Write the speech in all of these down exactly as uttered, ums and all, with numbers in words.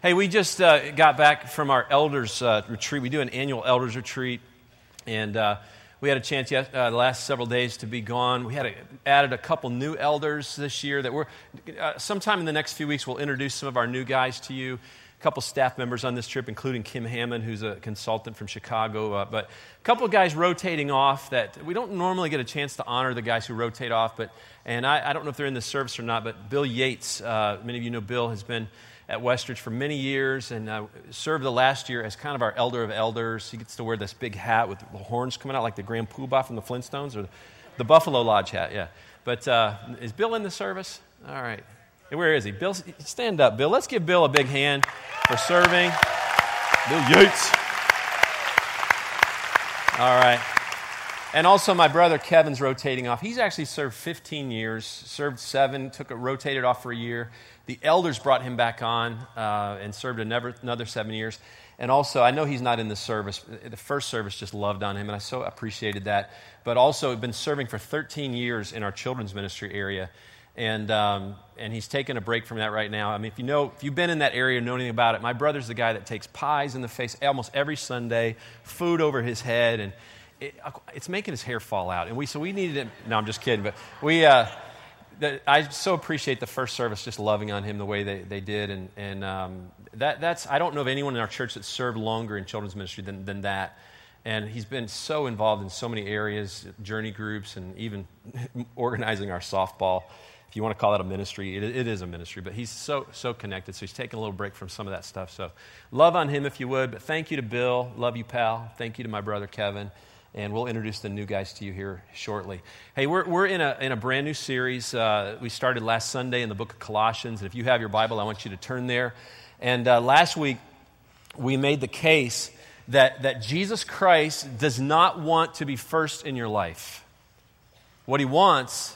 Hey, we just uh, got back from our elders uh, retreat. We do an annual elders retreat, and uh, we had a chance yes, uh, the last several days to be gone. We had a, added a couple new elders this year that we're, uh, sometime in the next few weeks, we'll introduce some of our new guys to you. A couple staff members on this trip, including Kim Hammond, who's a consultant from Chicago. Uh, but a couple of guys rotating off that we don't normally get a chance to honor the guys who rotate off. But and I, I don't know if they're in the service or not, but Bill Yates, uh, many of you know Bill, has been at Westridge for many years and uh, served the last year as kind of our elder of elders. He gets to wear this big hat with the horns coming out like the Grand Poobah from the Flintstones, or the Buffalo Lodge hat, yeah. But uh, is Bill in the service? All right. Where is he? Bill, stand up, Bill. Let's give Bill a big hand for serving. Bill Yates. All right. And also my brother Kevin's rotating off. He's actually served fifteen years, served seven, took a, rotated off for a year. The elders brought him back on uh, and served another, another seven years. And also, I know he's not in the service. The first service just loved on him, and I so appreciated that. But also, been serving for thirteen years in our children's ministry area. And um, and he's taking a break from that right now. I mean, if you know, if you've been in that area and know anything about it, my brother's the guy that takes pies in the face almost every Sunday, food over his head, and it, it's making his hair fall out. And we so we needed him. No, I'm just kidding. But we, uh, the, I so appreciate the first service just loving on him the way they, they did. And and um, that that's I don't know of anyone in our church that served longer in children's ministry than than that. And he's been so involved in so many areas, journey groups, and even organizing our softball. If you want to call that a ministry, it, it is a ministry, but he's so so connected, so he's taking a little break from some of that stuff. So love on him if you would, but thank you to Bill. Love you, pal. Thank you to my brother, Kevin, and we'll introduce the new guys to you here shortly. Hey, we're we're in a in a brand new series. Uh, we started last Sunday in the book of Colossians, and if you have your Bible, I want you to turn there. And uh, last week, we made the case that that Jesus Christ does not want to be first in your life. What he wants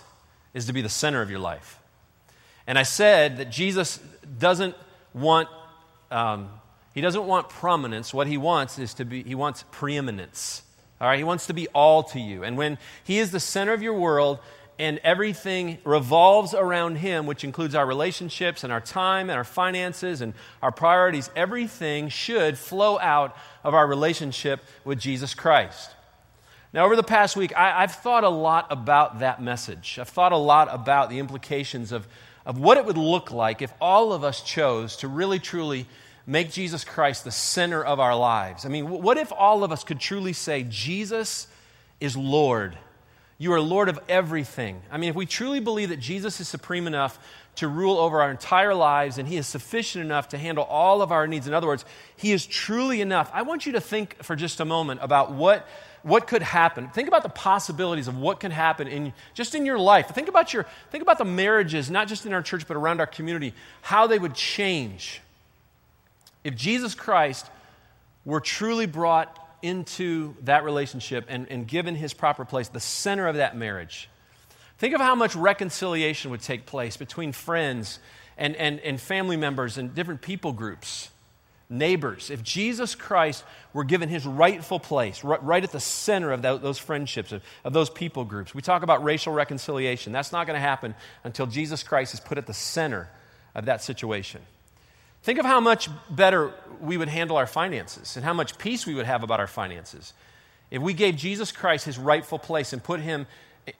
is to be the center of your life. And I said that Jesus doesn't want, um, he doesn't want prominence. What he wants is to be, he wants preeminence. All right, he wants to be all to you. And when he is the center of your world and everything revolves around him, which includes our relationships and our time and our finances and our priorities, everything should flow out of our relationship with Jesus Christ. Now, over the past week, I, I've thought a lot about that message. I've thought a lot about the implications of, of what it would look like if all of us chose to really, truly make Jesus Christ the center of our lives. I mean, what if all of us could truly say, Jesus is Lord? You are Lord of everything. I mean, if we truly believe that Jesus is supreme enough to rule over our entire lives and he is sufficient enough to handle all of our needs, in other words, he is truly enough. I want you to think for just a moment about what... What could happen? Think about the possibilities of what can happen in just in your life. Think about your think about the marriages, not just in our church, but around our community, how they would change if Jesus Christ were truly brought into that relationship and, and given his proper place, the center of that marriage. Think of how much reconciliation would take place between friends and, and, and family members and different people groups. Neighbors, if Jesus Christ were given his rightful place, right at the center of those friendships, of those people groups. We talk about racial reconciliation. That's not going to happen until Jesus Christ is put at the center of that situation. Think of how much better we would handle our finances and how much peace we would have about our finances if we gave Jesus Christ his rightful place and put him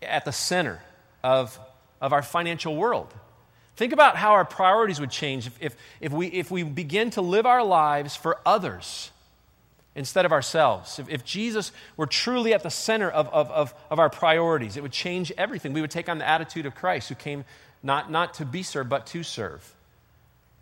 at the center of, of our financial world. Think about how our priorities would change if, if, if, we, if we begin to live our lives for others instead of ourselves. If, if Jesus were truly at the center of, of, of, of our priorities, it would change everything. We would take on the attitude of Christ, who came not, not to be served, but to serve.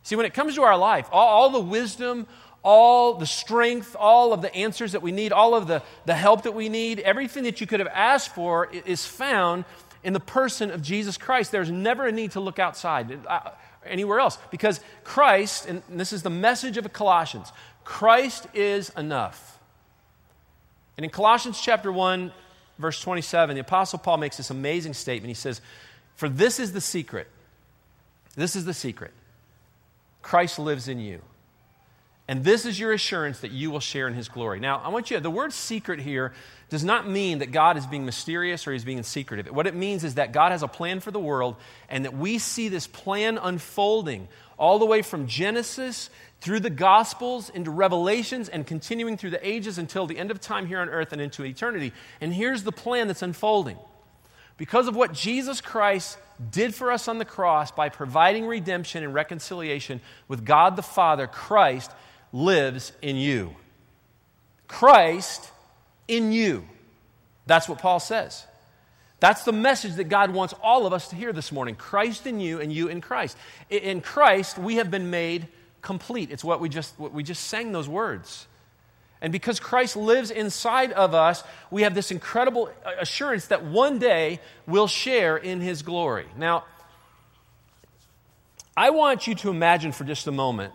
See, when it comes to our life, all, all the wisdom, all the strength, all of the answers that we need, all of the, the help that we need, everything that you could have asked for is found in the person of Jesus Christ. There's never a need to look outside, uh, anywhere else, because Christ, and this is the message of Colossians, Christ is enough. And in Colossians chapter one, verse twenty-seven, the Apostle Paul makes this amazing statement. He says, for this is the secret, this is the secret, Christ lives in you, And this is your assurance that you will share in his glory. Now, I want you to, the word secret here does not mean that God is being mysterious or he's being secretive. What it means is that God has a plan for the world and that we see this plan unfolding all the way from Genesis through the Gospels into Revelations and continuing through the ages until the end of time here on earth and into eternity. And here's the plan that's unfolding. Because of what Jesus Christ did for us on the cross by providing redemption and reconciliation with God the Father, Christ lives in you. Christ in you. That's what Paul says. That's the message that God wants all of us to hear this morning. Christ in you and you in Christ. In Christ, we have been made complete. It's what we just what we just sang those words. And because Christ lives inside of us, we have this incredible assurance that one day we'll share in his glory. Now, I want you to imagine for just a moment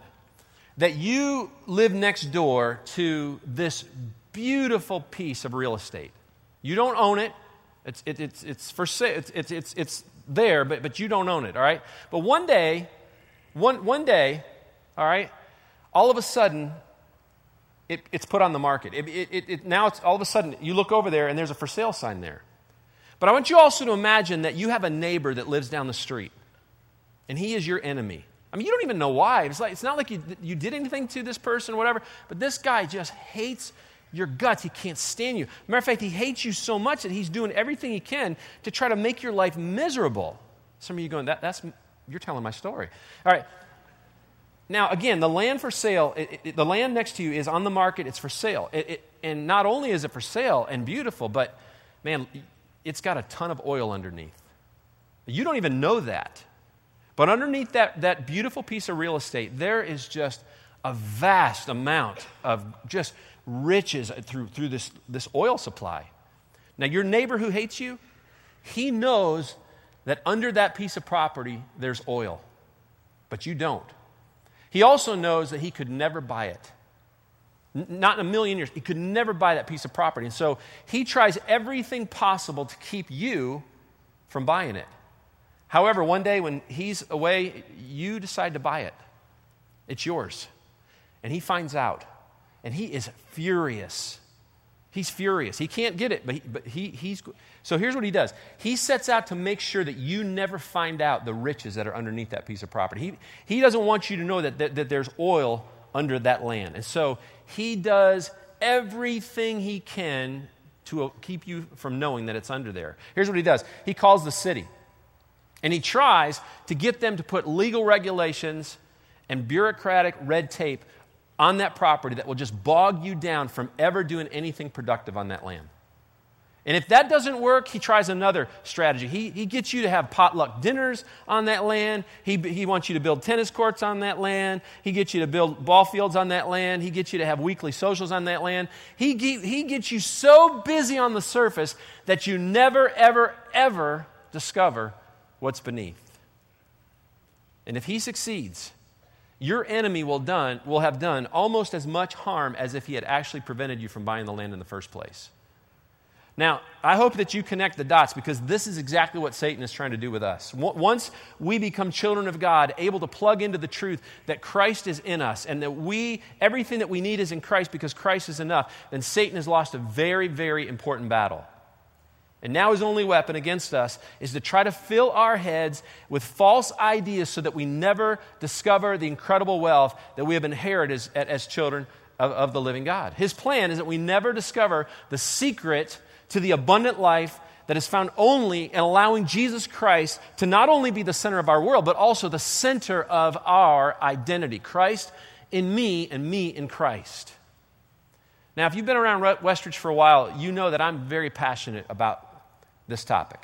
that you live next door to this beautiful piece of real estate. You don't own it. It's it, it's it's for sale. It's it's it's, it's there, but, but you don't own it, all right? But one day, one one day, all right, all of a sudden, it, it's put on the market. It, it, it, now it's all of a sudden you look over there and there's a for sale sign there. But I want you also to imagine that you have a neighbor that lives down the street, and he is your enemy. I mean, you don't even know why. It's like it's not like you, you did anything to this person or whatever, but this guy just hates your guts. He can't stand you. Matter of fact, he hates you so much that he's doing everything he can to try to make your life miserable. Some of you going, that, that's you're telling my story. All right. Now, again, the land for sale, it, it, the land next to you is on the market. It's for sale. It, it, and not only is it for sale and beautiful, but, man, it's got a ton of oil underneath. You don't even know that. But underneath that, that beautiful piece of real estate, there is just a vast amount of just riches through, through this, this oil supply. Now, your neighbor who hates you, he knows that under that piece of property, there's oil. But you don't. He also knows that he could never buy it. N- not in a million years. He could never buy that piece of property. And so he tries everything possible to keep you from buying it. However, one day when he's away, you decide to buy it. It's yours. And he finds out. And he is furious. He's furious. He can't get it, but he, but he he's... So here's what he does. He sets out to make sure that you never find out the riches that are underneath that piece of property. He, he doesn't want you to know that, that, that there's oil under that land. And so he does everything he can to keep you from knowing that it's under there. Here's what he does. He calls the city. And he tries to get them to put legal regulations and bureaucratic red tape on that property that will just bog you down from ever doing anything productive on that land. And if that doesn't work, he tries another strategy. He, he gets you to have potluck dinners on that land. He, he wants you to build tennis courts on that land. He gets you to build ball fields on that land. He gets you to have weekly socials on that land. He, he gets you so busy on the surface that you never, ever, ever discover what's beneath. And if he succeeds, your enemy will done will have done almost as much harm as if he had actually prevented you from buying the land in the first place. Now, I hope that you connect the dots, because this is exactly what Satan is trying to do with us. Once we become children of God, able to plug into the truth that Christ is in us and that we everything that we need is in Christ because Christ is enough, then Satan has lost a very, very important battle. And now his only weapon against us is to try to fill our heads with false ideas so that we never discover the incredible wealth that we have inherited as, as children of, of the living God. His plan is that we never discover the secret to the abundant life that is found only in allowing Jesus Christ to not only be the center of our world, but also the center of our identity. Christ in me and me in Christ. Now, if you've been around Westridge for a while, you know that I'm very passionate about this topic.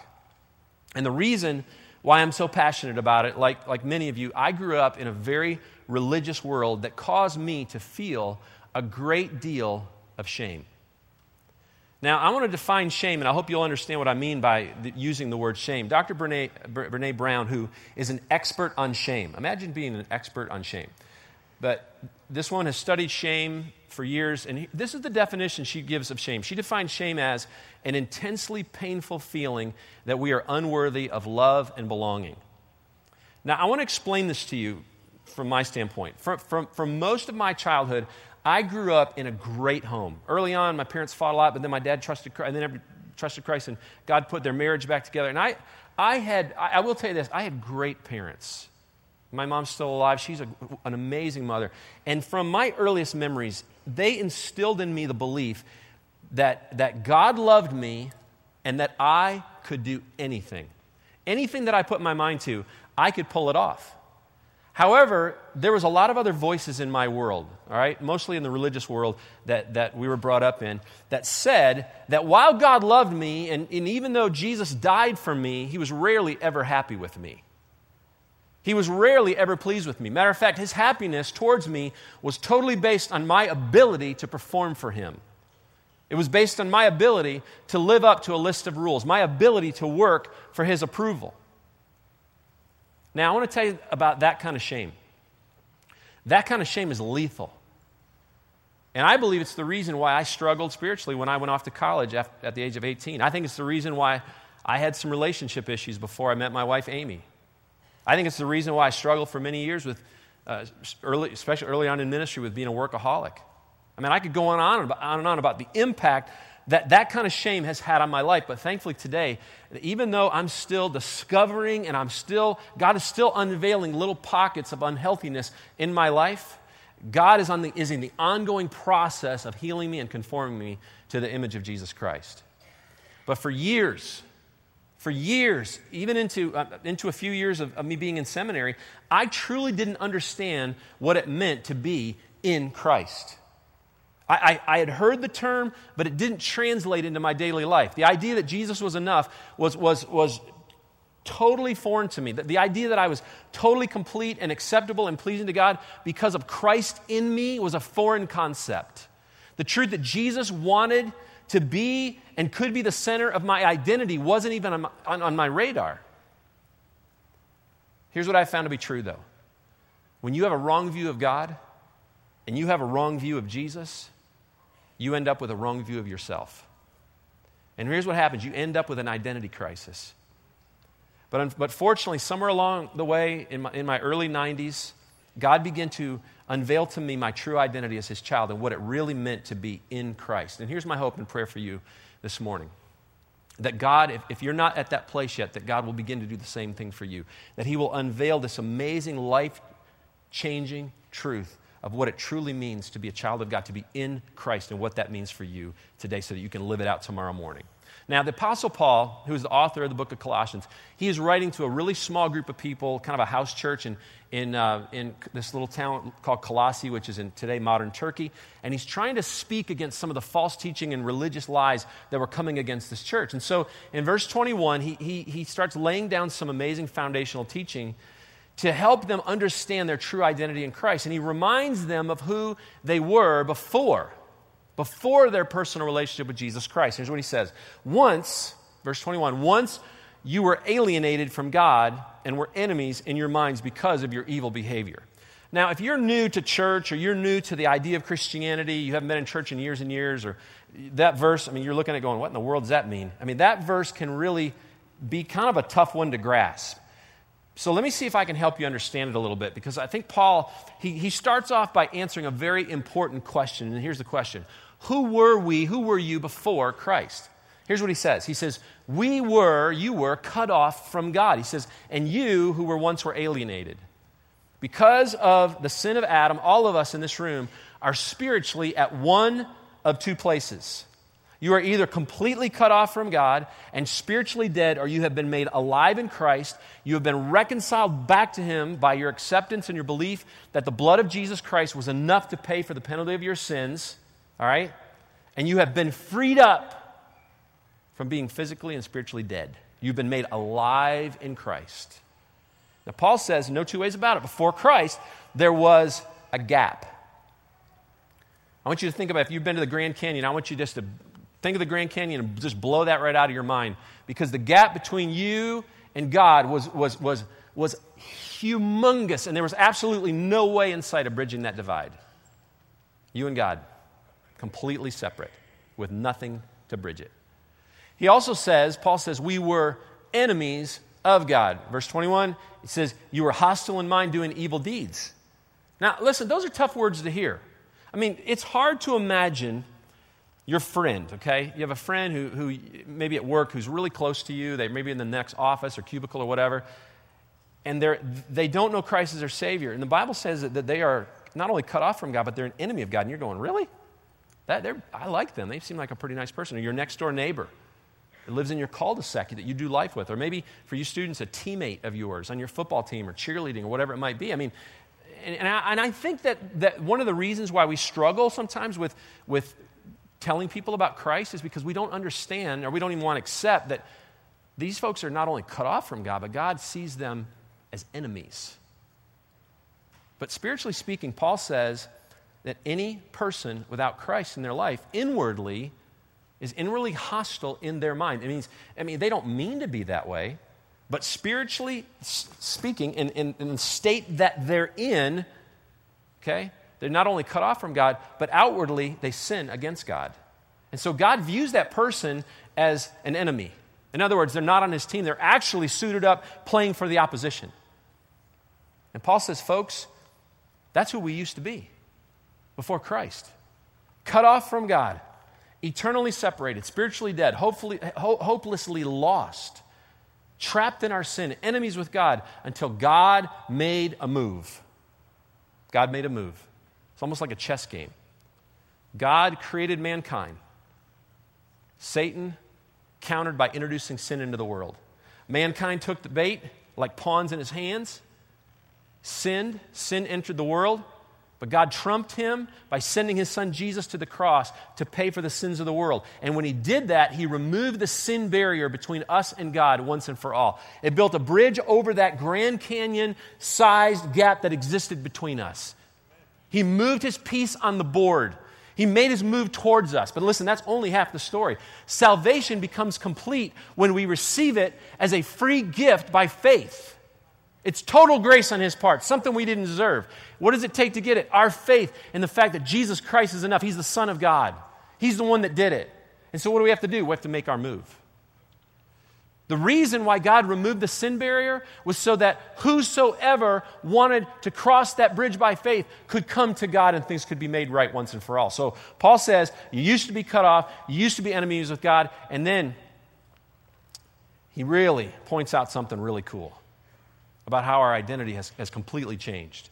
And the reason why I'm so passionate about it, like, like many of you, I grew up in a very religious world that caused me to feel a great deal of shame. Now, I want to define shame, and I hope you'll understand what I mean by the, using the word shame. Doctor Brené, Brené Brown, who is an expert on shame. Imagine being an expert on shame. But this one has studied shame for years, and this is the definition she gives of shame. She defines shame as an intensely painful feeling that we are unworthy of love and belonging. Now, I want to explain this to you from my standpoint. From, from, from most of my childhood, I grew up in a great home. Early on, my parents fought a lot, but then my dad trusted Christ, and then every, trusted Christ, and God put their marriage back together. And I, I had, I, I will tell you this, I had great parents. My mom's still alive. She's a, an amazing mother. And from my earliest memories, they instilled in me the belief that, that God loved me and that I could do anything. Anything that I put my mind to, I could pull it off. However, there was a lot of other voices in my world, all right, mostly in the religious world that, that we were brought up in, that said that while God loved me, and, and even though Jesus died for me, he was rarely ever happy with me. He was rarely ever pleased with me. Matter of fact, his happiness towards me was totally based on my ability to perform for him. It was based on my ability to live up to a list of rules, my ability to work for his approval. Now, I want to tell you about that kind of shame. That kind of shame is lethal. And I believe it's the reason why I struggled spiritually when I went off to college at the age of eighteen. I think it's the reason why I had some relationship issues before I met my wife, Amy. I think it's the reason why I struggled for many years with, uh, early, especially early on in ministry, with being a workaholic. I mean, I could go on and on and on about the impact that that kind of shame has had on my life. But thankfully today, even though I'm still discovering and I'm still, God is still unveiling little pockets of unhealthiness in my life, God is, on the, is in the ongoing process of healing me and conforming me to the image of Jesus Christ. But for years... For years, even into, uh, into a few years of, of me being in seminary, I truly didn't understand what it meant to be in Christ. I, I, I had heard the term, but it didn't translate into my daily life. The idea that Jesus was enough was, was, was totally foreign to me. The, the idea that I was totally complete and acceptable and pleasing to God because of Christ in me was a foreign concept. The truth that Jesus wanted to be and could be the center of my identity wasn't even on my, on, on my radar. Here's what I found to be true, though. When you have a wrong view of God and you have a wrong view of Jesus, you end up with a wrong view of yourself. And here's what happens. You end up with an identity crisis. But, but fortunately, somewhere along the way in my, in my early nineties, God began to unveil to me my true identity as his child and what it really meant to be in Christ. And here's my hope and prayer for you this morning. That God, if, if you're not at that place yet, that God will begin to do the same thing for you. That he will unveil this amazing, life-changing truth of what it truly means to be a child of God, to be in Christ, and what that means for you today so that you can live it out tomorrow morning. Now, the Apostle Paul, who is the author of the book of Colossians, he is writing to a really small group of people, kind of a house church in in, uh, in this little town called Colossae, which is in today modern Turkey. And he's trying to speak against some of the false teaching and religious lies that were coming against this church. And so in verse twenty-one, he he, he starts laying down some amazing foundational teaching to help them understand their true identity in Christ. And he reminds them of who they were before before their personal relationship with Jesus Christ. Here's what he says. Once, verse twenty-one, once you were alienated from God and were enemies in your minds because of your evil behavior. Now, if you're new to church or you're new to the idea of Christianity, you haven't been in church in years and years, or that verse, I mean, you're looking at it going, what in the world does that mean? I mean, that verse can really be kind of a tough one to grasp. So let me see if I can help you understand it a little bit, because I think Paul, he, he starts off by answering a very important question. And here's the question. Who were we, who were you before Christ? Here's what he says. He says, we were, you were cut off from God. He says, and you who were once were alienated. Because of the sin of Adam, all of us in this room are spiritually at one of two places. You are either completely cut off from God and spiritually dead, or you have been made alive in Christ. You have been reconciled back to him by your acceptance and your belief that the blood of Jesus Christ was enough to pay for the penalty of your sins, all right? And you have been freed up from being physically and spiritually dead. You've been made alive in Christ. Now, Paul says, no two ways about it, before Christ, there was a gap. I want you to think about, if you've been to the Grand Canyon, I want you just to think of the Grand Canyon and just blow that right out of your mind, because the gap between you and God was, was, was, was humongous, and there was absolutely no way in sight of bridging that divide. You and God, completely separate, with nothing to bridge it. He also says, Paul says, we were enemies of God. Verse twenty-one, it says, you were hostile in mind, doing evil deeds. Now, listen, those are tough words to hear. I mean, it's hard to imagine your friend, okay? You have a friend who, who maybe at work who's really close to you. They may be in the next office or cubicle or whatever. And they they don't know Christ as their Savior. And the Bible says that, that they are not only cut off from God, but they're an enemy of God. And you're going, really? That they're I like them. They seem like a pretty nice person. Or your next door neighbor that lives in your cul-de-sac that you do life with. Or maybe for you students, a teammate of yours on your football team or cheerleading or whatever it might be. I mean, and, and, I, and I think that, that one of the reasons why we struggle sometimes with with telling people about Christ is because we don't understand or we don't even want to accept that these folks are not only cut off from God, but God sees them as enemies. But spiritually speaking, Paul says that any person without Christ in their life inwardly is inwardly hostile in their mind. It means, I mean, they don't mean to be that way, but spiritually speaking, in, in, in the state that they're in, okay, they're not only cut off from God, but outwardly they sin against God. And so God views that person as an enemy. In other words, they're not on his team. They're actually suited up playing for the opposition. And Paul says, folks, that's who we used to be before Christ. Cut off from God, eternally separated, spiritually dead, hopefully, ho- hopelessly lost, trapped in our sin, enemies with God, until God made a move. God made a move. It's almost like a chess game. God created mankind. Satan countered by introducing sin into the world. Mankind took the bait like pawns in his hands, sinned, sin entered the world, but God trumped him by sending his son Jesus to the cross to pay for the sins of the world. And when he did that, he removed the sin barrier between us and God once and for all. It built a bridge over that Grand Canyon-sized gap that existed between us. He moved his piece on the board. He made his move towards us. But listen, that's only half the story. Salvation becomes complete when we receive it as a free gift by faith. It's total grace on his part, something we didn't deserve. What does it take to get it? Our faith in the fact that Jesus Christ is enough. He's the Son of God. He's the one that did it. And so what do we have to do? We have to make our move. The reason why God removed the sin barrier was so that whosoever wanted to cross that bridge by faith could come to God and things could be made right once and for all. So Paul says, you used to be cut off, you used to be enemies with God, and then he really points out something really cool about how our identity has, has completely changed.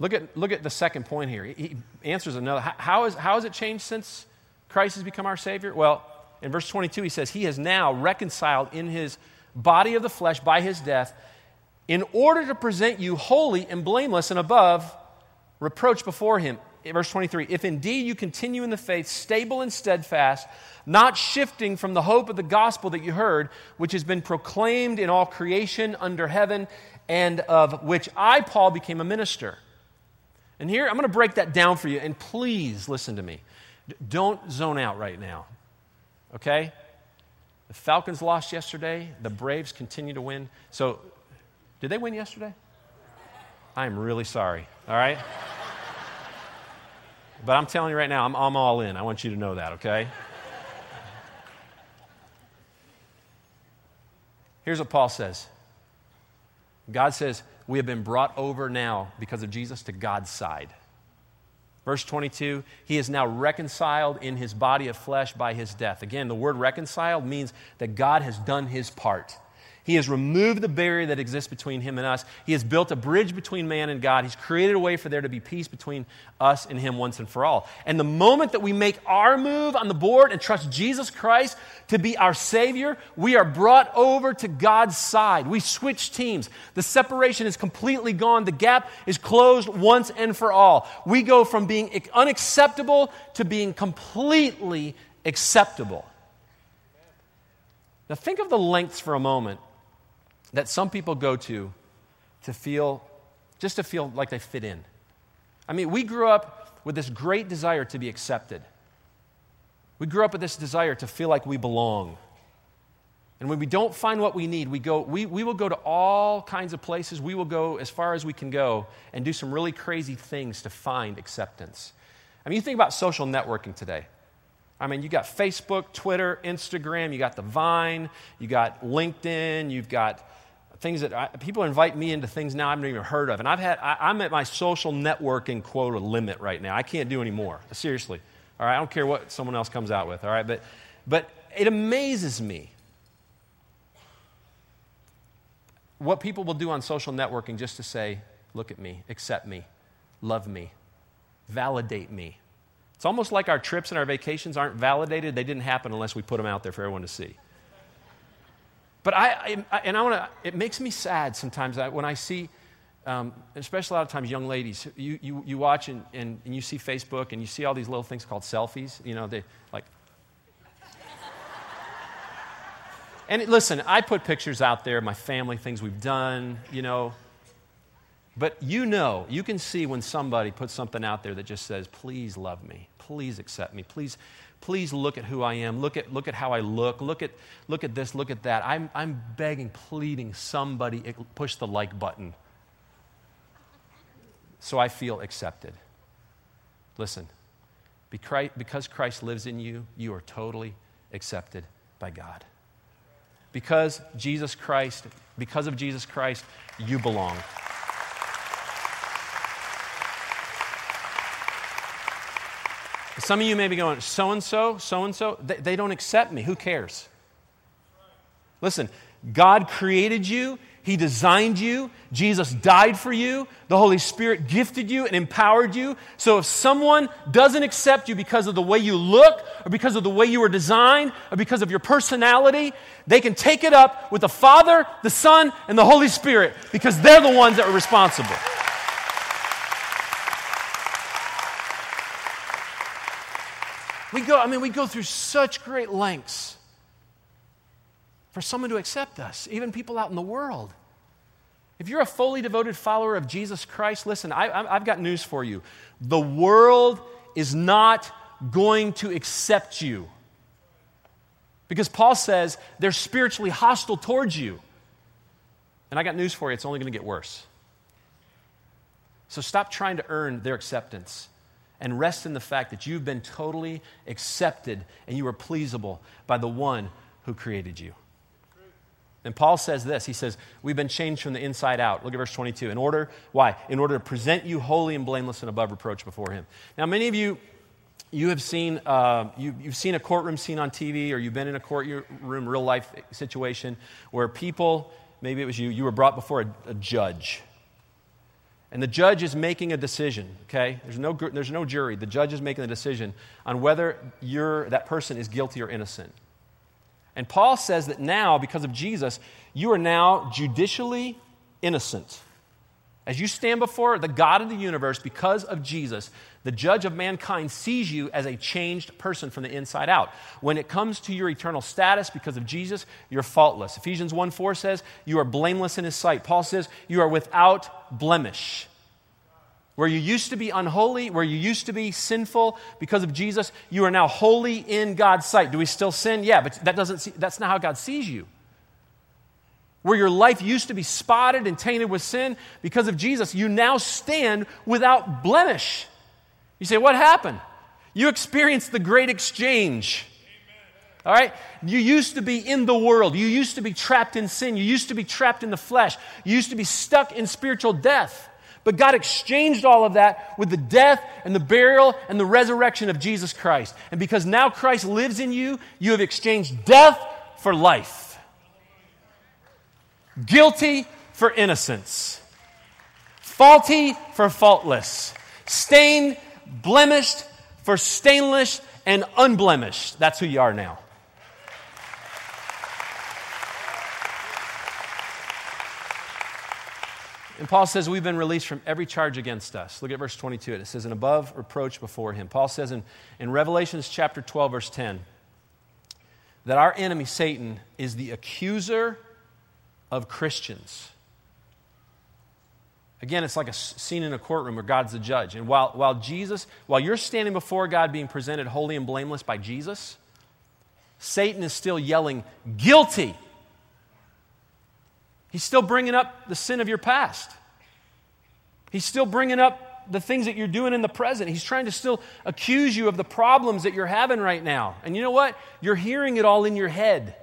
Look at, look at the second point here. He answers another. How, is, how has it changed since Christ has become our Savior? Well, in verse twenty-two, he says, he has now reconciled in his body of the flesh by his death in order to present you holy and blameless and above reproach before him. In verse twenty-three, if indeed you continue in the faith, stable and steadfast, not shifting from the hope of the gospel that you heard, which has been proclaimed in all creation under heaven, and of which I, Paul, became a minister. And here, I'm going to break that down for you, and please listen to me. D- don't zone out right now. Okay? The Falcons lost yesterday. The Braves continue to win. So, did they win yesterday? I am really sorry, all right? But I'm telling you right now, I'm, I'm all in. I want you to know that, okay? Here's what Paul says. God says, we have been brought over now because of Jesus to God's side. Verse twenty-two, he is now reconciled in his body of flesh by his death. Again, the word reconciled means that God has done his part. He has removed the barrier that exists between him and us. He has built a bridge between man and God. He's created a way for there to be peace between us and him once and for all. And the moment that we make our move on the board and trust Jesus Christ to be our Savior, we are brought over to God's side. We switch teams. The separation is completely gone. The gap is closed once and for all. We go from being unacceptable to being completely acceptable. Now think of the lengths for a moment that some people go to to feel, just to feel like they fit in. I mean, we grew up with this great desire to be accepted. We grew up with this desire to feel like we belong. And when we don't find what we need, we go, we, we will go to all kinds of places. We will go as far as we can go and do some really crazy things to find acceptance. I mean, you think about social networking today. I mean, you got Facebook, Twitter, Instagram, you got the Vine, you got LinkedIn, you've got things that I, people invite me into things now I haven't even heard of. And I've had, I, I'm at my social networking quota limit right now. I can't do any more. Seriously. All right. I don't care what someone else comes out with. All right. But, but it amazes me what people will do on social networking just to say, look at me, accept me, love me, validate me. It's almost like our trips and our vacations aren't validated. They didn't happen unless we put them out there for everyone to see. But I, I and I want to, it makes me sad sometimes when I see, um, especially a lot of times young ladies, you you, you watch and, and, and you see Facebook and you see all these little things called selfies. You know, they like. And it, listen, I put pictures out there, my family, things we've done, you know. But you know, you can see when somebody puts something out there that just says, please love me, please accept me, please please look at who I am, look at look at how I look, look at look at this, look at that. I'm I'm begging, pleading somebody push the like button so I feel accepted. Listen, because Christ lives in you, you are totally accepted by God. Because Jesus Christ, because of Jesus Christ, you belong. Some of you may be going, so-and-so, so-and-so, they, they don't accept me. Who cares? Listen, God created you. He designed you. Jesus died for you. The Holy Spirit gifted you and empowered you. So if someone doesn't accept you because of the way you look or because of the way you were designed or because of your personality, they can take it up with the Father, the Son, and the Holy Spirit because they're the ones that are responsible. We go, I mean, we go through such great lengths for someone to accept us, even people out in the world. If you're a fully devoted follower of Jesus Christ, listen, I, I've got news for you. The world is not going to accept you because Paul says they're spiritually hostile towards you. And I got news for you, it's only going to get worse. So stop trying to earn their acceptance. And rest in the fact that you've been totally accepted and you are pleasable by the one who created you. And Paul says this. He says, we've been changed from the inside out. Look at verse twenty-two. In order, why? In order to present you holy and blameless and above reproach before him. Now, many of you, you have seen, uh, you, you've seen a courtroom scene on T V or you've been in a courtroom real life situation where people, maybe it was you, you were brought before a, a judge. And the judge is making a decision, okay? There's no there's no jury. The judge is making a decision on whether you're that person is guilty or innocent. And Paul says that now, because of Jesus, you are now judicially innocent. As you stand before the God of the universe, because of Jesus, the judge of mankind sees you as a changed person from the inside out. When it comes to your eternal status, because of Jesus, you're faultless. Ephesians one four says, you are blameless in his sight. Paul says, you are without blemish. Where you used to be unholy, where you used to be sinful, because of Jesus, you are now holy in God's sight. Do we still sin? Yeah, but that doesn't see, that's not how God sees you. Where your life used to be spotted and tainted with sin, because of Jesus, you now stand without blemish. You say, what happened? You experienced the great exchange. Amen. All right? You used to be in the world. You used to be trapped in sin. You used to be trapped in the flesh. You used to be stuck in spiritual death. But God exchanged all of that with the death and the burial and the resurrection of Jesus Christ. And because now Christ lives in you, you have exchanged death for life. Guilty for innocence, faulty for faultless, stained, blemished for stainless, and unblemished. That's who you are now. And Paul says we've been released from every charge against us. Look at verse twenty-two. It says, and above reproach before him. Paul says in, in Revelations chapter twelve, verse ten, that our enemy, Satan, is the accuser of Christians. Again, it's like a scene in a courtroom where God's the judge. And while while Jesus, while you're standing before God being presented holy and blameless by Jesus, Satan is still yelling, guilty. He's still bringing up the sin of your past. He's still bringing up the things that you're doing in the present. He's trying to still accuse you of the problems that you're having right now. And you know what? You're hearing it all in your head.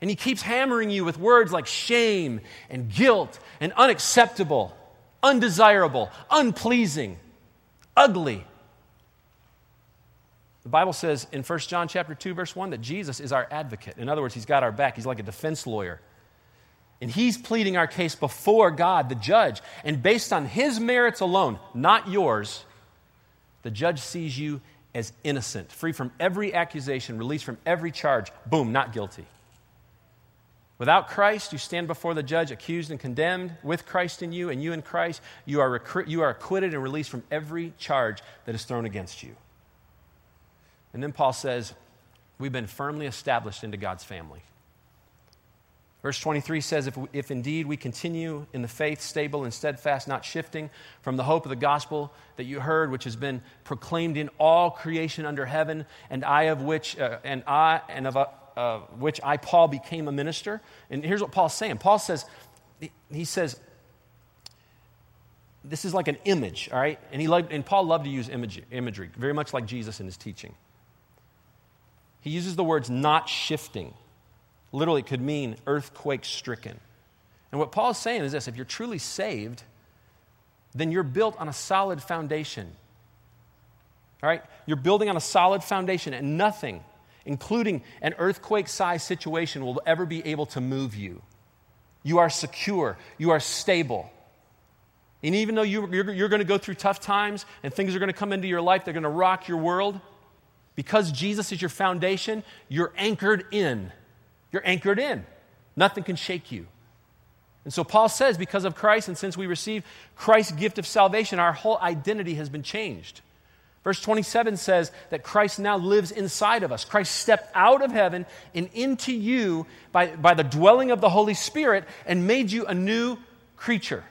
And he keeps hammering you with words like shame and guilt and unacceptable, undesirable, unpleasing, ugly. The Bible says in First John chapter two, verse one, that Jesus is our advocate. In other words, he's got our back. He's like a defense lawyer. And he's pleading our case before God, the judge. And based on his merits alone, not yours, the judge sees you as innocent, free from every accusation, released from every charge. Boom, not guilty. Without Christ, you stand before the judge accused and condemned. With Christ in you and you in Christ, you are, rec- you are acquitted and released from every charge that is thrown against you. And then Paul says, we've been firmly established into God's family. Verse twenty-three says, if, if indeed we continue in the faith, stable and steadfast, not shifting from the hope of the gospel that you heard, which has been proclaimed in all creation under heaven, and I of which, uh, and I, and of uh, uh, which I, Paul, became a minister. And here's what Paul's saying. Paul says, he says, this is like an image, all right? And he loved, and Paul loved to use imagery, imagery, very much like Jesus in his teaching. He uses the words not shifting. Literally, it could mean earthquake-stricken. And what Paul's saying is this: if you're truly saved, then you're built on a solid foundation. All right? You're building on a solid foundation, and nothing, including an earthquake-sized situation, will ever be able to move you. You are secure. You are stable. And even though you, you're, you're going to go through tough times and things are going to come into your life, they're going to rock your world, because Jesus is your foundation, you're anchored in. You're anchored in. Nothing can shake you. And so Paul says, because of Christ, and since we receive Christ's gift of salvation, our whole identity has been changed. Verse twenty-seven says that Christ now lives inside of us. Christ stepped out of heaven and into you by, by the dwelling of the Holy Spirit and made you a new creature.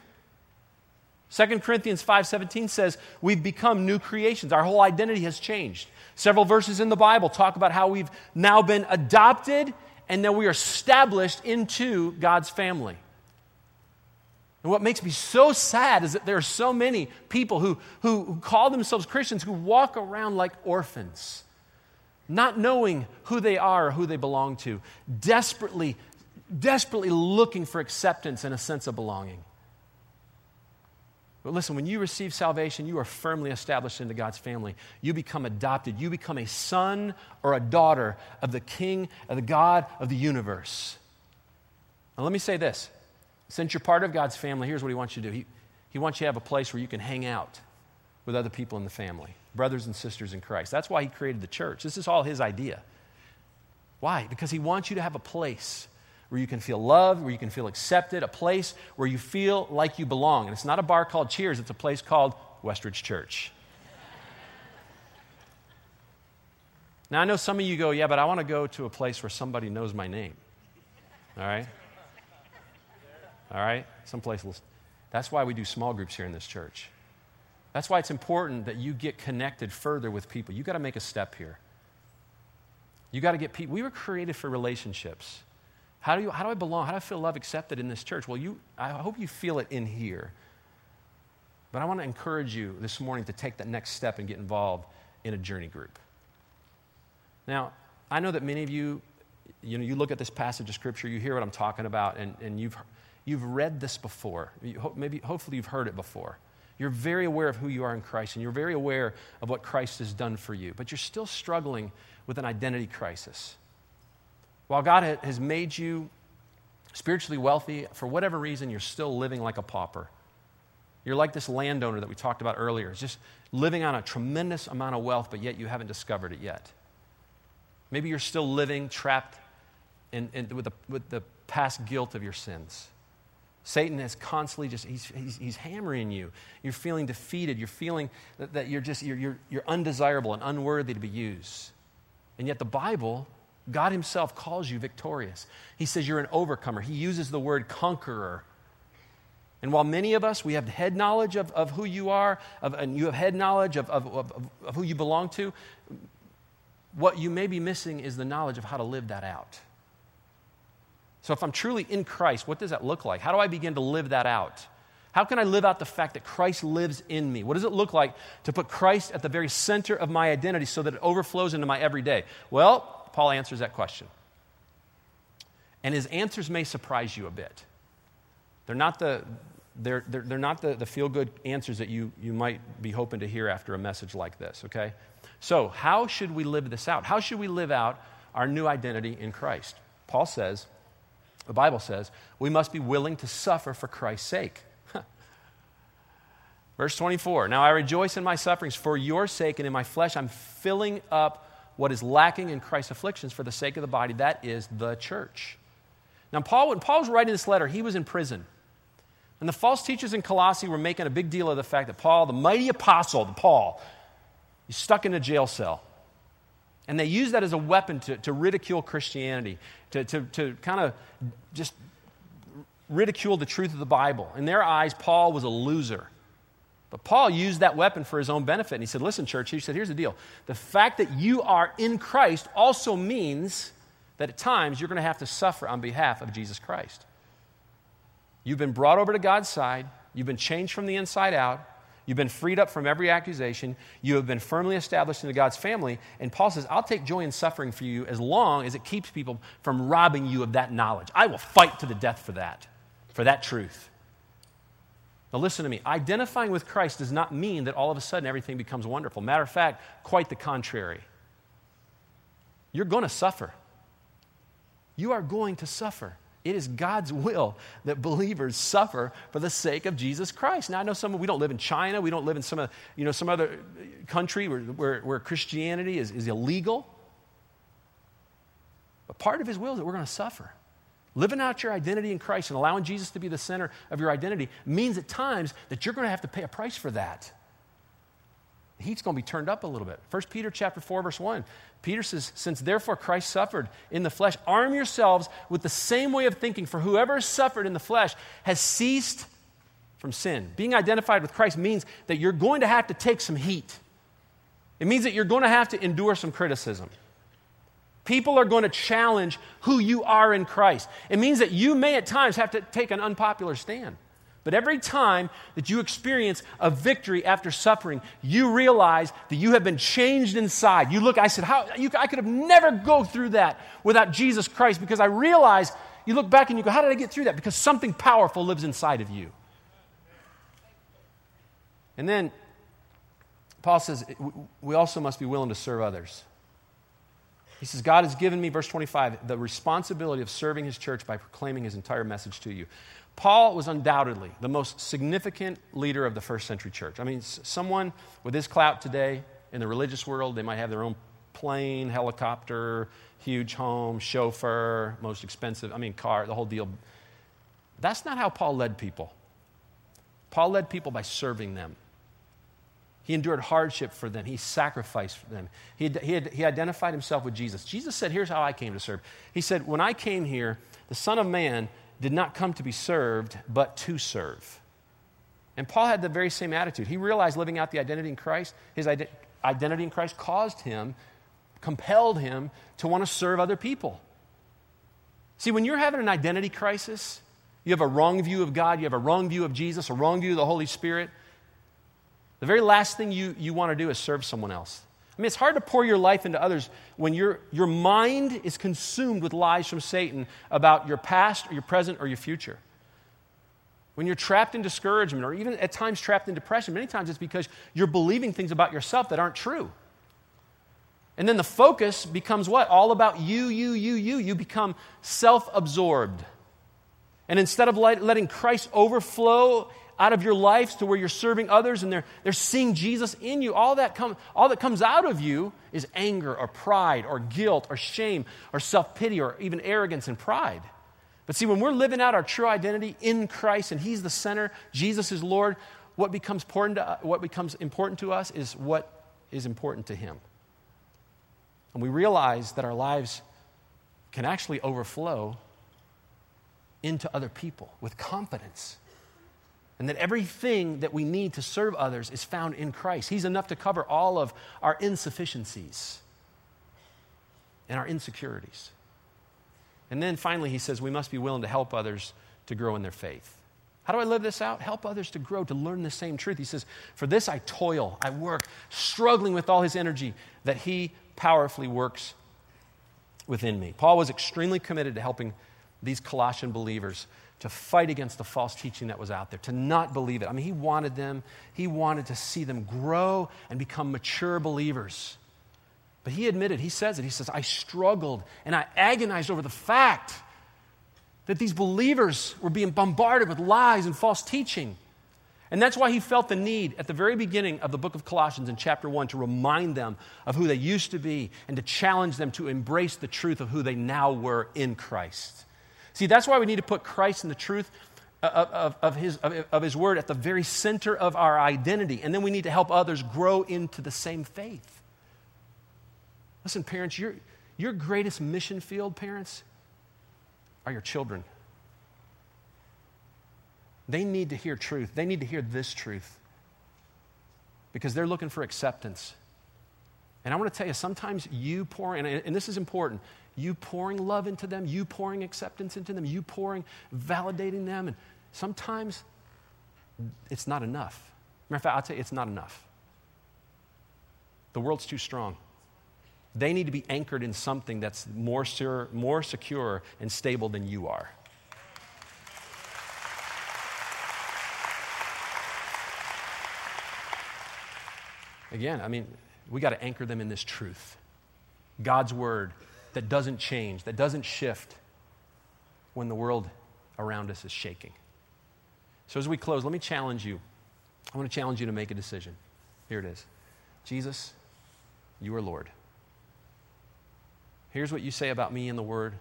Second Corinthians five seventeen says we've become new creations. Our whole identity has changed. Several verses in the Bible talk about how we've now been adopted, and that we are established into God's family. And what makes me so sad is that there are so many people who, who, who call themselves Christians who walk around like orphans, not knowing who they are or who they belong to, desperately, desperately looking for acceptance and a sense of belonging. But listen, when you receive salvation, you are firmly established into God's family. You become adopted. You become a son or a daughter of the King, of the God of the universe. Now let me say this. Since you're part of God's family, here's what he wants you to do. He, he wants you to have a place where you can hang out with other people in the family, brothers and sisters in Christ. That's why he created the church. This is all his idea. Why? Because he wants you to have a place where you can feel loved, where you can feel accepted, a place where you feel like you belong. And it's not a bar called Cheers, it's a place called Westridge Church. Now, I know some of you go, yeah, but I want to go to a place where somebody knows my name. All right? All right? Someplace. That's why we do small groups here in this church. That's why it's important that you get connected further with people. You've got to make a step here. You've got to get people. We were created for relationships. How do you? How do I belong? How do I feel love accepted in this church? Well, you. I hope you feel it in here. But I want to encourage you this morning to take that next step and get involved in a journey group. Now, I know that many of you, you know, you look at this passage of Scripture, you hear what I'm talking about, and, and you've you've read this before. You hope, maybe, hopefully, you've heard it before. You're very aware of who you are in Christ, and you're very aware of what Christ has done for you. But you're still struggling with an identity crisis. While God has made you spiritually wealthy, for whatever reason, you're still living like a pauper. You're like this landowner that we talked about earlier. It's just living on a tremendous amount of wealth, but yet you haven't discovered it yet. Maybe you're still living trapped in, in, with, the, with the past guilt of your sins. Satan is constantly just, he's, he's, he's hammering you. You're feeling defeated. You're feeling that, that you're just, you're, you're, you're undesirable and unworthy to be used. And yet the Bible, God himself calls you victorious. He says you're an overcomer. He uses the word conqueror. And while many of us, we have head knowledge of, of who you are, of, and you have head knowledge of, of, of, of who you belong to, what you may be missing is the knowledge of how to live that out. So if I'm truly in Christ, what does that look like? How do I begin to live that out? How can I live out the fact that Christ lives in me? What does it look like to put Christ at the very center of my identity so that it overflows into my everyday? Well, Paul answers that question. and his answers may surprise you a bit. They're not the they're they're, they're not the, the feel-good answers that you you might be hoping to hear after a message like this, okay? So how should we live this out? How should we live out our new identity in Christ? Paul says, the Bible says, we must be willing to suffer for Christ's sake. Verse twenty-four, now I rejoice in my sufferings for your sake, and in my flesh I'm filling up what is lacking in Christ's afflictions for the sake of the body, that is the church. Now, Paul, when Paul was writing this letter, he was in prison. And the false teachers in Colossae were making a big deal of the fact that Paul, the mighty apostle, Paul, he's stuck in a jail cell. And they used that as a weapon to, to ridicule Christianity, to, to, to kind of just ridicule the truth of the Bible. In their eyes, Paul was a loser. But Paul used that weapon for his own benefit. And he said, listen, church, he said, here's the deal. The fact that you are in Christ also means that at times you're going to have to suffer on behalf of Jesus Christ. You've been brought over to God's side. You've been changed from the inside out. You've been freed up from every accusation. You have been firmly established into God's family. And Paul says, I'll take joy in suffering for you as long as it keeps people from robbing you of that knowledge. I will fight to the death for that, for that truth. Now listen to me, identifying with Christ does not mean that all of a sudden everything becomes wonderful. Matter of fact, quite the contrary. You're going to suffer. You are going to suffer. It is God's will that believers suffer for the sake of Jesus Christ. Now I know some of, we don't live in China, we don't live in some of, you know, some other country where, where, where Christianity is, is illegal. But part of his will is that we're going to suffer. Living out your identity in Christ and allowing Jesus to be the center of your identity means at times that you're going to have to pay a price for that. The heat's going to be turned up a little bit. First Peter chapter four, verse one. Peter says, since therefore Christ suffered in the flesh, arm yourselves with the same way of thinking, for whoever suffered in the flesh has ceased from sin. Being identified with Christ means that you're going to have to take some heat. It means that you're going to have to endure some criticism. People are going to challenge who you are in Christ. It means that you may at times have to take an unpopular stand. But every time that you experience a victory after suffering, you realize that you have been changed inside. You look, I said, how you, I could have never go through that without Jesus Christ, because I realize, you look back and you go, how did I get through that? Because something powerful lives inside of you. And then Paul says, we also must be willing to serve others. He says, God has given me, verse twenty-five, the responsibility of serving his church by proclaiming his entire message to you. Paul was undoubtedly the most significant leader of the first century church. I mean, someone with his clout today in the religious world, they might have their own plane, helicopter, huge home, chauffeur, most expensive, I mean, car, the whole deal. That's not how Paul led people. Paul led people by serving them. He endured hardship for them. He sacrificed for them. He, he, he identified himself with Jesus. Jesus said, here's how I came to serve. He said, when I came here, the Son of Man did not come to be served, but to serve. And Paul had the very same attitude. He realized living out the identity in Christ, his ide- identity in Christ caused him, compelled him to want to serve other people. See, when you're having an identity crisis, you have a wrong view of God, you have a wrong view of Jesus, a wrong view of the Holy Spirit. The very last thing you, you want to do is serve someone else. I mean, it's hard to pour your life into others when your, your mind is consumed with lies from Satan about your past or your present or your future. When you're trapped in discouragement or even at times trapped in depression, many times it's because you're believing things about yourself that aren't true. And then the focus becomes what? All about you, you, you, you. You become self-absorbed. And instead of let, letting Christ overflow out of your lives to where you're serving others and they're, they're seeing Jesus in you, all that, come, all that comes out of you is anger or pride or guilt or shame or self-pity or even arrogance and pride. But see, when we're living out our true identity in Christ and he's the center, Jesus is Lord, what becomes important to, what becomes important to us is what is important to him. And we realize that our lives can actually overflow into other people with confidence. And that everything that we need to serve others is found in Christ. He's enough to cover all of our insufficiencies and our insecurities. And then finally, he says, we must be willing to help others to grow in their faith. How do I live this out? Help others to grow, to learn the same truth. He says, for this I toil, I work, struggling with all his energy that he powerfully works within me. Paul was extremely committed to helping these Colossian believers to fight against the false teaching that was out there, to not believe it. I mean, he wanted them, he wanted to see them grow and become mature believers. But he admitted, he says it, he says, I struggled and I agonized over the fact that these believers were being bombarded with lies and false teaching. And that's why he felt the need at the very beginning of the book of Colossians in chapter one to remind them of who they used to be and to challenge them to embrace the truth of who they now were in Christ. See, that's why we need to put Christ and the truth of, of, of, his, of, of his word at the very center of our identity. And then we need to help others grow into the same faith. Listen, parents, your, your greatest mission field, parents, are your children. They need to hear truth. They need to hear this truth because they're looking for acceptance. And I want to tell you, sometimes you pour, and, and this is important, you pouring love into them, you pouring acceptance into them, you pouring, validating them, and sometimes it's not enough. Matter of fact, I'll tell you, it's not enough. The world's too strong. They need to be anchored in something that's more, ser- more secure and stable than you are. Again, I mean, we got to anchor them in this truth. God's word that doesn't change, that doesn't shift when the world around us is shaking. So as we close, let me challenge you. I want to challenge you to make a decision. Here it is. Jesus, you are Lord. Here's what you say about me in the word,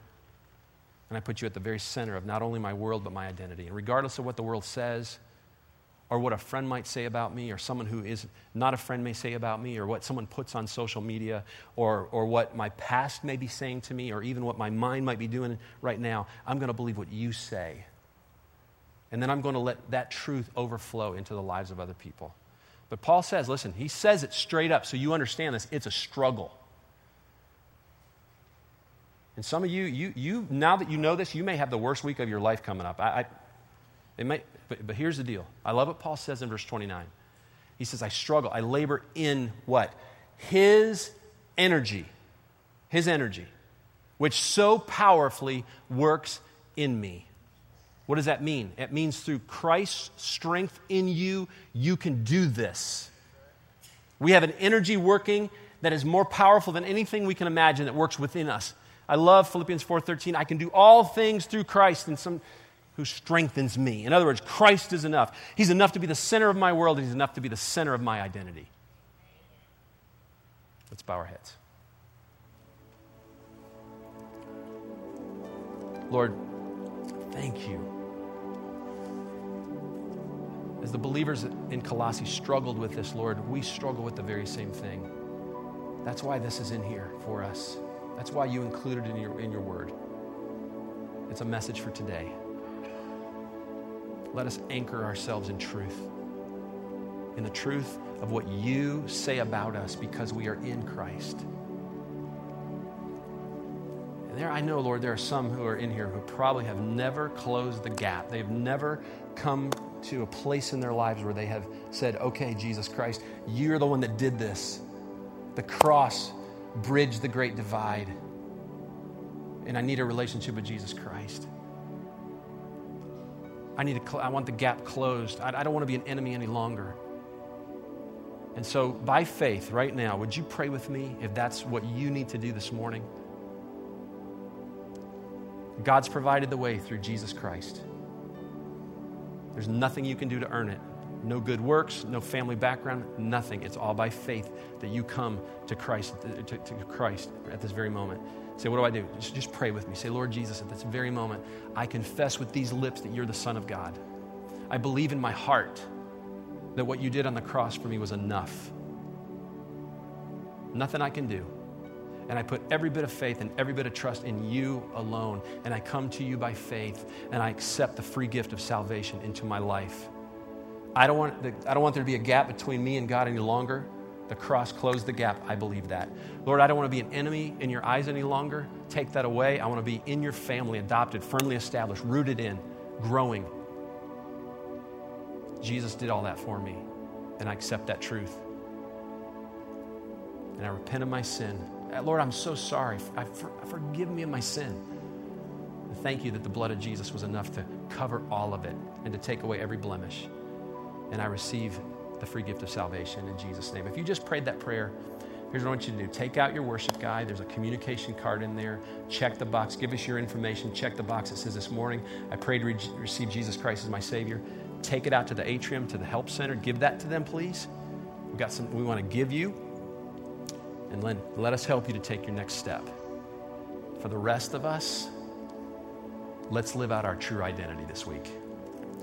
and I put you at the very center of not only my world, but my identity. And regardless of what the world says, or what a friend might say about me, or someone who is not a friend may say about me, or what someone puts on social media, or or what my past may be saying to me, or even what my mind might be doing right now, I'm going to believe what you say. And then I'm going to let that truth overflow into the lives of other people. But Paul says, listen, he says it straight up, so you understand this, it's a struggle. And some of you, you you now that you know this, you may have the worst week of your life coming up. I, I It might, but, but here's the deal. I love what Paul says in verse twenty-nine. He says, I struggle, I labor in what? His energy, his energy, which so powerfully works in me. What does that mean? It means through Christ's strength in you, you can do this. We have an energy working that is more powerful than anything we can imagine that works within us. I love Philippians four thirteen. I can do all things through Christ and some... who strengthens me. In other words, Christ is enough. He's enough to be the center of my world, and he's enough to be the center of my identity. Let's bow our heads. Lord, thank you. As the believers in Colossae struggled with this, Lord, we struggle with the very same thing. That's why this is in here for us. That's why you included it in your, in your word. It's a message for today. Let us anchor ourselves in truth, in the truth of what you say about us because we are in Christ. And there, I know, Lord, there are some who are in here who probably have never closed the gap. They've never come to a place in their lives where they have said, okay, Jesus Christ, you're the one that did this. The cross bridged the great divide. And I need a relationship with Jesus Christ. I need to. Cl- I want the gap closed. I, I don't want to be an enemy any longer. And so by faith right now, would you pray with me if that's what you need to do this morning? God's provided the way through Jesus Christ. There's nothing you can do to earn it. No good works, no family background, nothing. It's all by faith that you come to Christ, to, to Christ at this very moment. Say, what do I do? Just, just pray with me. Say, Lord Jesus, at this very moment, I confess with these lips that you're the Son of God. I believe in my heart that what you did on the cross for me was enough. Nothing I can do. And I put every bit of faith and every bit of trust in you alone. And I come to you by faith, and I accept the free gift of salvation into my life. I don't want the, I don't want there to be a gap between me and God any longer. The cross closed the gap. I believe that. Lord, I don't want to be an enemy in your eyes any longer. Take that away. I want to be in your family, adopted, firmly established, rooted in, growing. Jesus did all that for me, and I accept that truth. And I repent of my sin. Lord, I'm so sorry. I for, forgive me of my sin. And thank you that the blood of Jesus was enough to cover all of it and to take away every blemish. And I receive the free gift of salvation in Jesus' name. If you just prayed that prayer, here's what I want you to do. Take out your worship guide. There's a communication card in there. Check the box. Give us your information. Check the box that says, "This morning I prayed to re- receive Jesus Christ as my Savior." Take it out to the atrium, to the help center. Give that to them, please. We've got something we want to give you. And Lynn, let us help you to take your next step. For the rest of us, let's live out our true identity this week.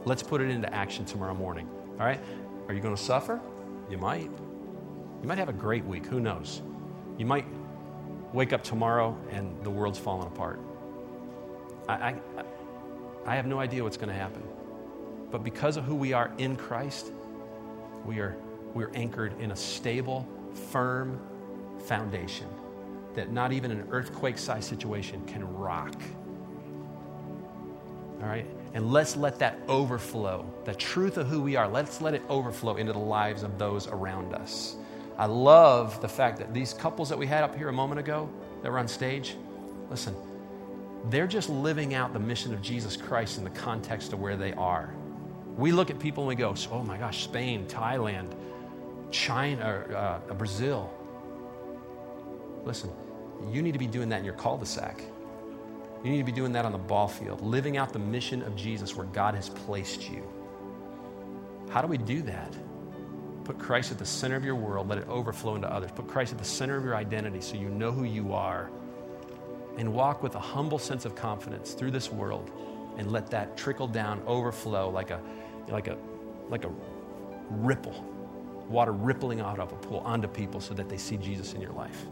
Let's put it into action tomorrow morning. All right? Are you going to suffer? You might. You might have a great week. Who knows? You might wake up tomorrow and the world's falling apart. I, I, I have no idea what's going to happen. But because of who we are in Christ, we are we're anchored in a stable, firm foundation that not even an earthquake-sized situation can rock. All right? And let's let that overflow, the truth of who we are, let's let it overflow into the lives of those around us. I love the fact that these couples that we had up here a moment ago that were on stage, listen, they're just living out the mission of Jesus Christ in the context of where they are. We look at people and we go, oh my gosh, Spain, Thailand, China, uh, Brazil. Listen, you need to be doing that in your cul-de-sac. You need to be doing that on the ball field, living out the mission of Jesus where God has placed you. How do we do that? Put Christ at the center of your world. Let it overflow into others. Put Christ at the center of your identity so you know who you are. And walk with a humble sense of confidence through this world and let that trickle down, overflow like a, like a, like a ripple, water rippling out of a pool onto people so that they see Jesus in your life.